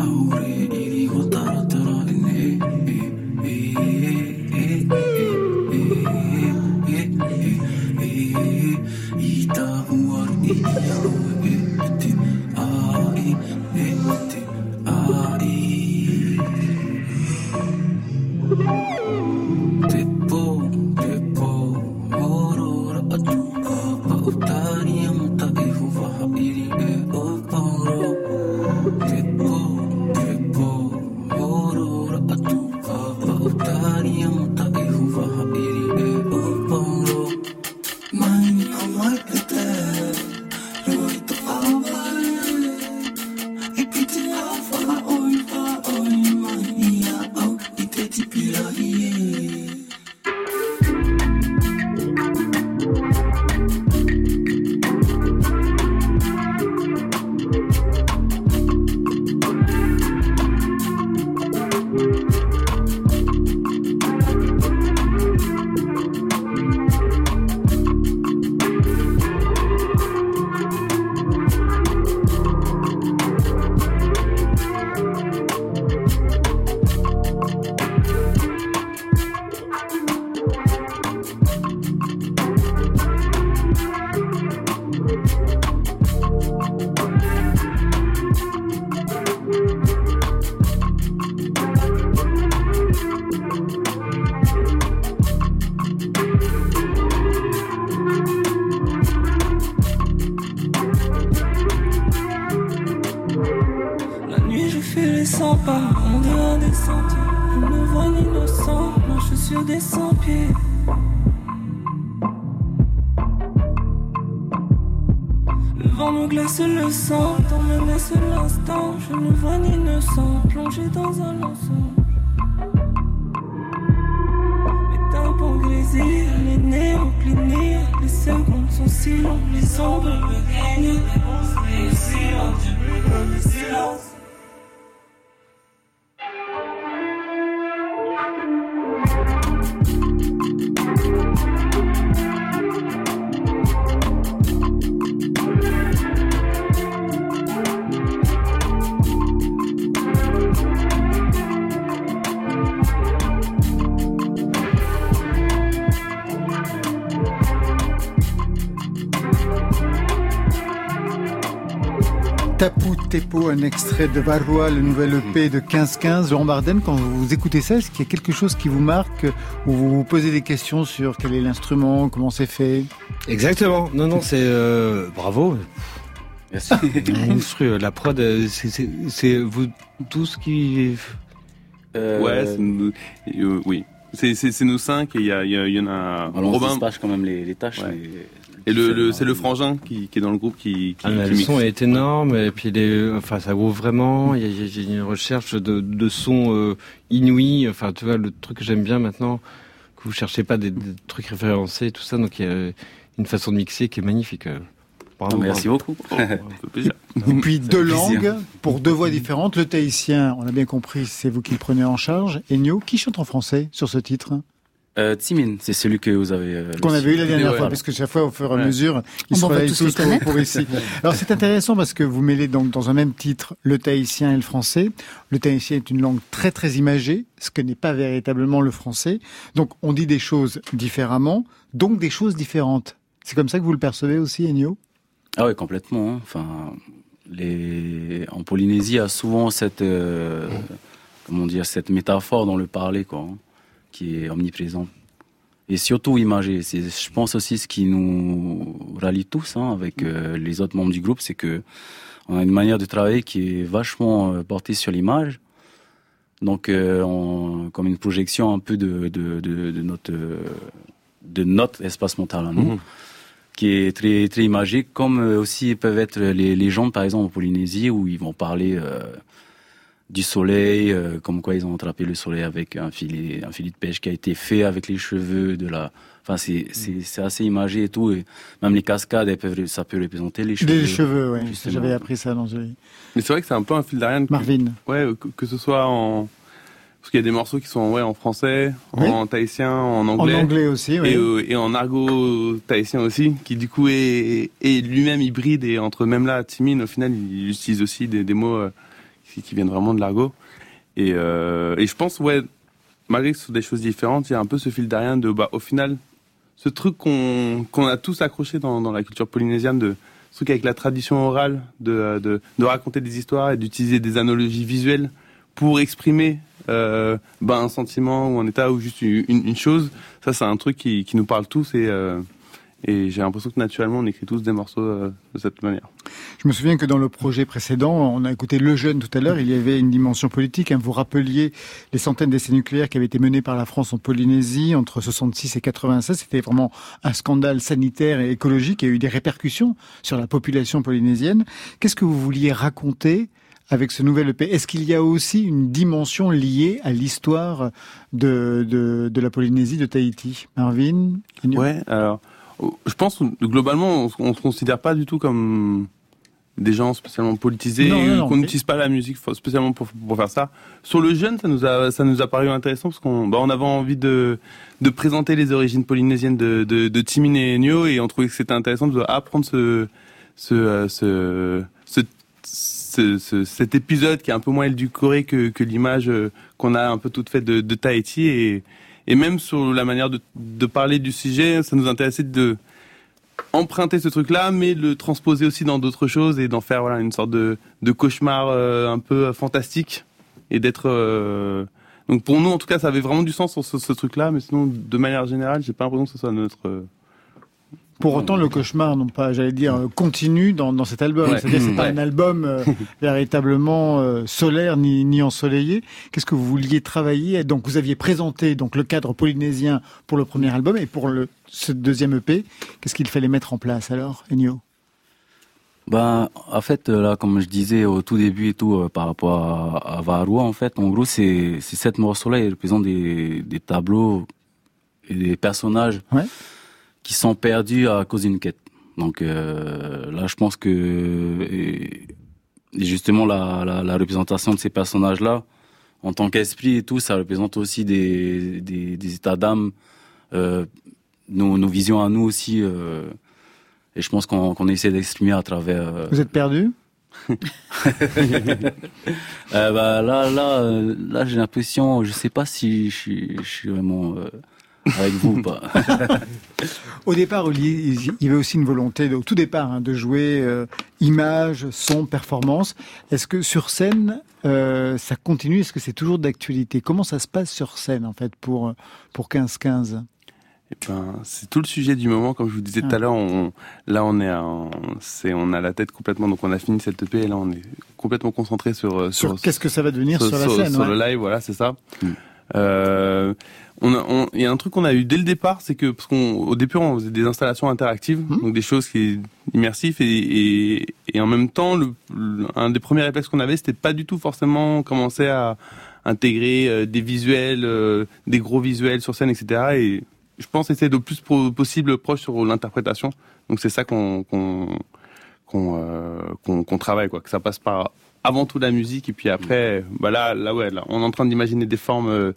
aure iri ho taratara ine. Tepo, un extrait de Varua, le nouvel E P de quinze quinze. Laurent Bardainne, quand vous écoutez ça, est-ce qu'il y a quelque chose qui vous marque ou vous vous posez des questions sur quel est l'instrument, comment c'est fait ? Exactement. Non, non, c'est euh, bravo. Merci. Monstrueux. La prod, c'est, c'est, c'est vous tous qui... Euh... Ouais, c'est nous, euh, oui. C'est, c'est, c'est nous cinq et il y, y, y en a... Alors Robin. On se dispatche quand même les, les tâches. Ouais. Les, et le, le, c'est le frangin qui, qui est dans le groupe qui, qui, ah, qui le mixe. Le son est énorme et puis les, enfin, ça groove vraiment. Il y, y, y a une recherche de, de sons euh, inouïs. Enfin, tu vois, le truc que j'aime bien maintenant, que vous ne cherchez pas des, des trucs référencés et tout ça. Donc il y a une façon de mixer qui est magnifique. Bravo, non, merci bravo. Beaucoup. Oh, et puis deux langues pour deux voix différentes. Le tahitien, on a bien compris, c'est vous qui le prenez en charge. Ennio, qui chante en français sur ce titre? euh, Timin, c'est celui que vous avez... Euh, Qu'on avait eu la dernière ouais, fois, ouais. Parce que chaque fois, au fur et à ouais. mesure, ils on se relaient tous, tous pour, pour ici. Alors c'est intéressant parce que vous mêlez donc dans un même titre le tahitien et le français. Le tahitien est une langue très très imagée, ce que n'est pas véritablement le français. Donc on dit des choses différemment, donc des choses différentes. C'est comme ça que vous le percevez aussi, Ennio? Ah oui, complètement. Hein. Enfin, les... En Polynésie, il y a souvent cette, euh, comment dire, cette métaphore dans le parler, quoi, hein, qui est omniprésente. Et surtout imagée. C'est, je pense aussi, ce qui nous rallie tous hein, avec euh, les autres membres du groupe, c'est qu'on a une manière de travailler qui est vachement euh, portée sur l'image. Donc, euh, on... comme une projection un peu de, de, de, de, notre, de notre espace mental à nous. Mmh. Qui est très très imagé, comme aussi peuvent être les légendes, par exemple en Polynésie, où ils vont parler euh, du soleil, euh, comme quoi ils ont attrapé le soleil avec un filet, un filet de pêche qui a été fait avec les cheveux de la. Enfin, c'est c'est c'est assez imagé et tout. Et même les cascades, elles peuvent, ça peut représenter les cheveux. Les cheveux, oui. J'avais appris ça dans le. Mais c'est vrai que c'est un peu un fil d'Ariane. Marvin. Que, ouais, que, que ce soit en. Parce qu'il y a des morceaux qui sont ouais, en français, oui. en tahitien, en anglais. En anglais aussi, oui. Et, euh, et en argot tahitien aussi, qui du coup est, est lui-même hybride et entre même là, Timin, au final, il utilise aussi des, des mots euh, qui, qui viennent vraiment de l'argot. Et, euh, et je pense, ouais, malgré que ce sont des choses différentes, il y a un peu ce fil d'Ariane de, bah, au final, ce truc qu'on, qu'on a tous accroché dans, dans la culture polynésienne, de, ce truc avec la tradition orale, de, de, de raconter des histoires et d'utiliser des analogies visuelles pour exprimer euh, ben un sentiment ou un état ou juste une, une chose, ça c'est un truc qui, qui nous parle tous et, euh, et j'ai l'impression que naturellement on écrit tous des morceaux euh, de cette manière. Je me souviens que dans le projet précédent, on a écouté Le Jeune tout à l'heure, il y avait une dimension politique. Hein. Vous rappeliez les centaines d'essais nucléaires qui avaient été menés par la France en Polynésie entre soixante-six et quatre-vingt-seize. C'était vraiment un scandale sanitaire et écologique. Il y a eu des répercussions sur la population polynésienne. Qu'est-ce que vous vouliez raconter avec ce nouvel E P? Est-ce qu'il y a aussi une dimension liée à l'histoire de, de, de la Polynésie, de Tahiti? Marvin? Ouais, alors, je pense que globalement, on ne se considère pas du tout comme des gens spécialement politisés, non, non, non, qu'on n'utilise pas la musique spécialement pour, pour faire ça. Sur Le Jeune, ça nous a, ça nous a paru intéressant parce qu'on bah, on avait envie de, de présenter les origines polynésiennes de, de, de Timin et Ennio et on trouvait que c'était intéressant de apprendre ce... ce, ce, ce Ce, ce, cet épisode qui est un peu moins édulcoré que, que l'image qu'on a un peu toute faite de, de Tahiti et, et même sur la manière de, de parler du sujet, ça nous intéressait de emprunter ce truc-là, mais le transposer aussi dans d'autres choses et d'en faire voilà une sorte de, de cauchemar euh, un peu fantastique et d'être euh... donc pour nous en tout cas ça avait vraiment du sens sur ce, ce truc-là, mais sinon de manière générale j'ai pas l'impression que ce soit notre euh... Pour autant, le cauchemar, non pas, j'allais dire, continue dans, dans cet album. Ouais. C'est-à-dire, c'est pas ouais. un album euh, véritablement euh, solaire ni, ni ensoleillé. Qu'est-ce que vous vouliez travailler? Donc, vous aviez présenté donc le cadre polynésien pour le premier album et pour le ce deuxième E P. Qu'est-ce qu'il fallait mettre en place alors, Ennio? Ben, en fait, là, comme je disais au tout début et tout, euh, par rapport à, à Varua, en fait, en gros, c'est c'est sept morceaux-là, ils représentent des des tableaux et des personnages. Ouais. Qui sont perdus à cause d'une quête. Donc euh, là, je pense que et justement la, la, la représentation de ces personnages-là, en tant qu'esprit et tout, ça représente aussi des, des, des états d'âme, euh, nos, nos visions à nous aussi. Euh, et je pense qu'on, qu'on essaie d'exprimer à travers. Euh... Vous êtes perdu? euh, bah, là, là, là, j'ai l'impression, je sais pas si je suis, je suis vraiment. Euh... Avec vous ou pas? Au départ, il y avait aussi une volonté, au tout départ, hein, de jouer euh, image, son, performance. Est-ce que sur scène, euh, ça continue? Est-ce que c'est toujours d'actualité? Comment ça se passe sur scène, en fait, pour, pour quinze quinze? Et ben, c'est tout le sujet du moment, comme je vous disais tout à l'heure. On, là, on est, à, on, c'est, on a la tête complètement. Donc, on a fini cette E P et là, on est complètement concentré sur, sur, sur qu'est-ce que ça va devenir sur, sur la sur, scène, sur ouais. le live. Voilà, c'est ça. Mm. Euh, on a, on, y a un truc qu'on a eu dès le départ, c'est que parce qu'on, au début, on faisait des installations interactives, mm. donc des choses qui immersives et, et, et en même temps, le, le, un des premiers réflexes qu'on avait, c'était pas du tout forcément commencer à intégrer euh, des visuels, euh, des gros visuels sur scène, et cetera. Et je pense essayer le plus possible proche sur l'interprétation. Donc c'est ça qu'on qu'on qu'on, euh, qu'on qu'on travaille quoi, que ça passe par avant tout la musique et puis après bah là là ouais là, on est en train d'imaginer des formes euh,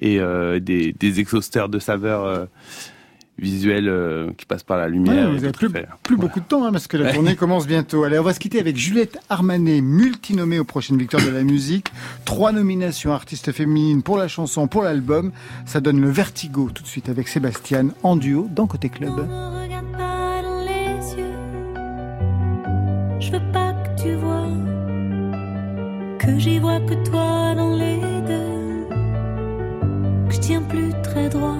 et euh, des des exhausteurs de saveurs euh, visuelles euh, qui passent par la lumière. Ouais, vous n'avez plus, plus voilà. beaucoup de temps hein, parce que la journée commence bientôt. Allez, on va se quitter avec Juliette Armanet, multinommée aux prochaines victoires de la musique, trois nominations artistes féminines pour la chanson, pour l'album. Ça donne le vertigo tout de suite avec Sébastien en duo dans Côté Club. Ne regarde pas dans les yeux. Je veux pas que tu vois que j'y vois que toi dans les deux. Que je tiens plus très droit.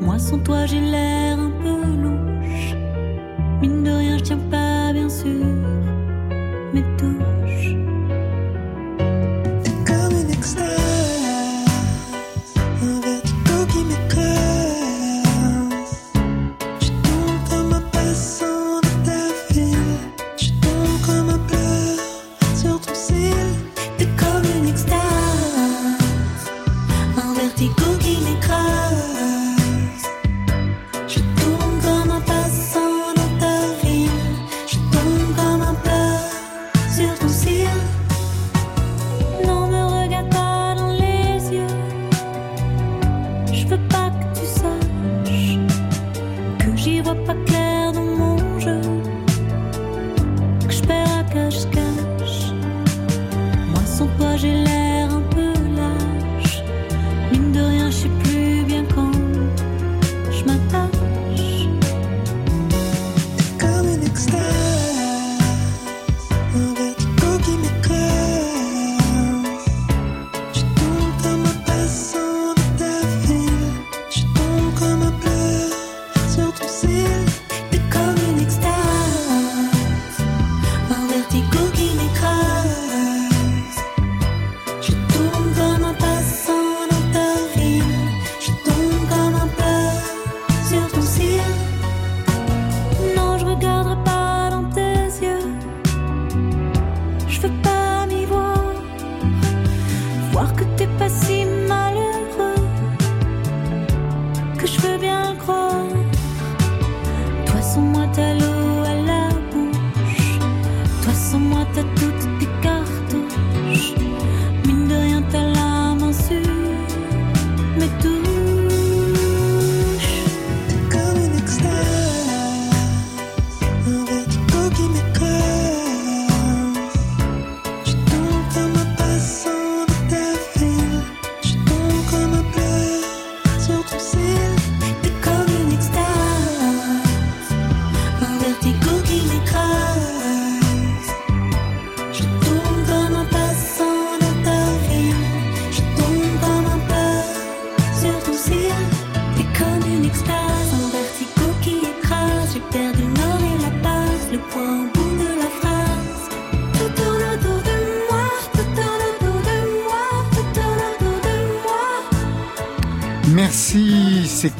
Moi sans toi j'ai l'air un peu louche. Mine de rien je tiens pas bien sûr mes touches. T'es comme une extase, un vertigo qui m'écrase. Je tombe comme un passant de ta ville. Je tombe comme un pleur sur ton cil. T'es comme une extase, un vertigo qui m'écrase.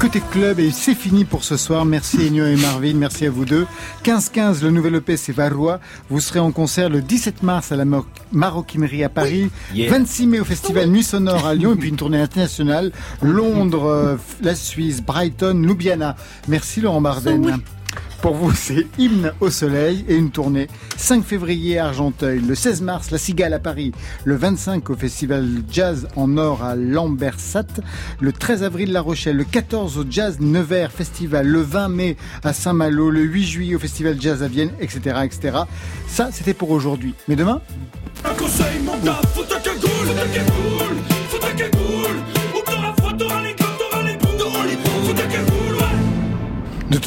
Côté Club et c'est fini pour ce soir. Merci Ennio et Marvin, merci à vous deux. quinze quinze, le nouvel E P c'est Varua. Vous serez en concert le dix-sept mars à la Mar- Maroquinerie à Paris, oui. yeah. vingt-six mai au Festival Nuit Sonore à Lyon et puis une tournée internationale Londres, euh, la Suisse, Brighton, Ljubljana. Merci Laurent Bardainne. Oui. Pour vous, c'est Hymne au soleil et une tournée. cinq février à Argenteuil, le seize mars, la Cigale à Paris, le vingt-cinq au Festival Jazz en Or à Lambersat, le treize avril La Rochelle, le quatorze au Jazz Nevers Festival, le vingt mai à Saint-Malo, le huit juillet au Festival Jazz à Vienne, et cetera, et cetera. Ça, c'était pour aujourd'hui. Mais demain ? Un conseil, mon gars, faut ta cagoule, faut ta cagoule, faut ta cagoule. Où t'auras froid, t'auras les gouttes, t'auras les boules, t'auras les boules, faut ta cagoule.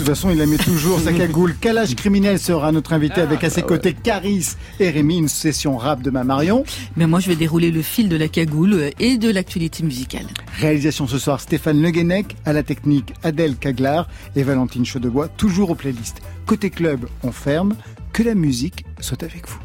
toute façon, il aimait toujours sa cagoule. Calage criminel sera notre invité ah, avec à ses bah côtés ouais. Caris et Rémi. Une session rap demain, Marion. Mais moi, je vais dérouler le fil de la cagoule et de l'actualité musicale. Réalisation ce soir, Stéphane Le Guenec, à la technique Adèle Caglar et Valentine Chaudebois, toujours aux playlists. Côté club, on ferme. Que la musique soit avec vous.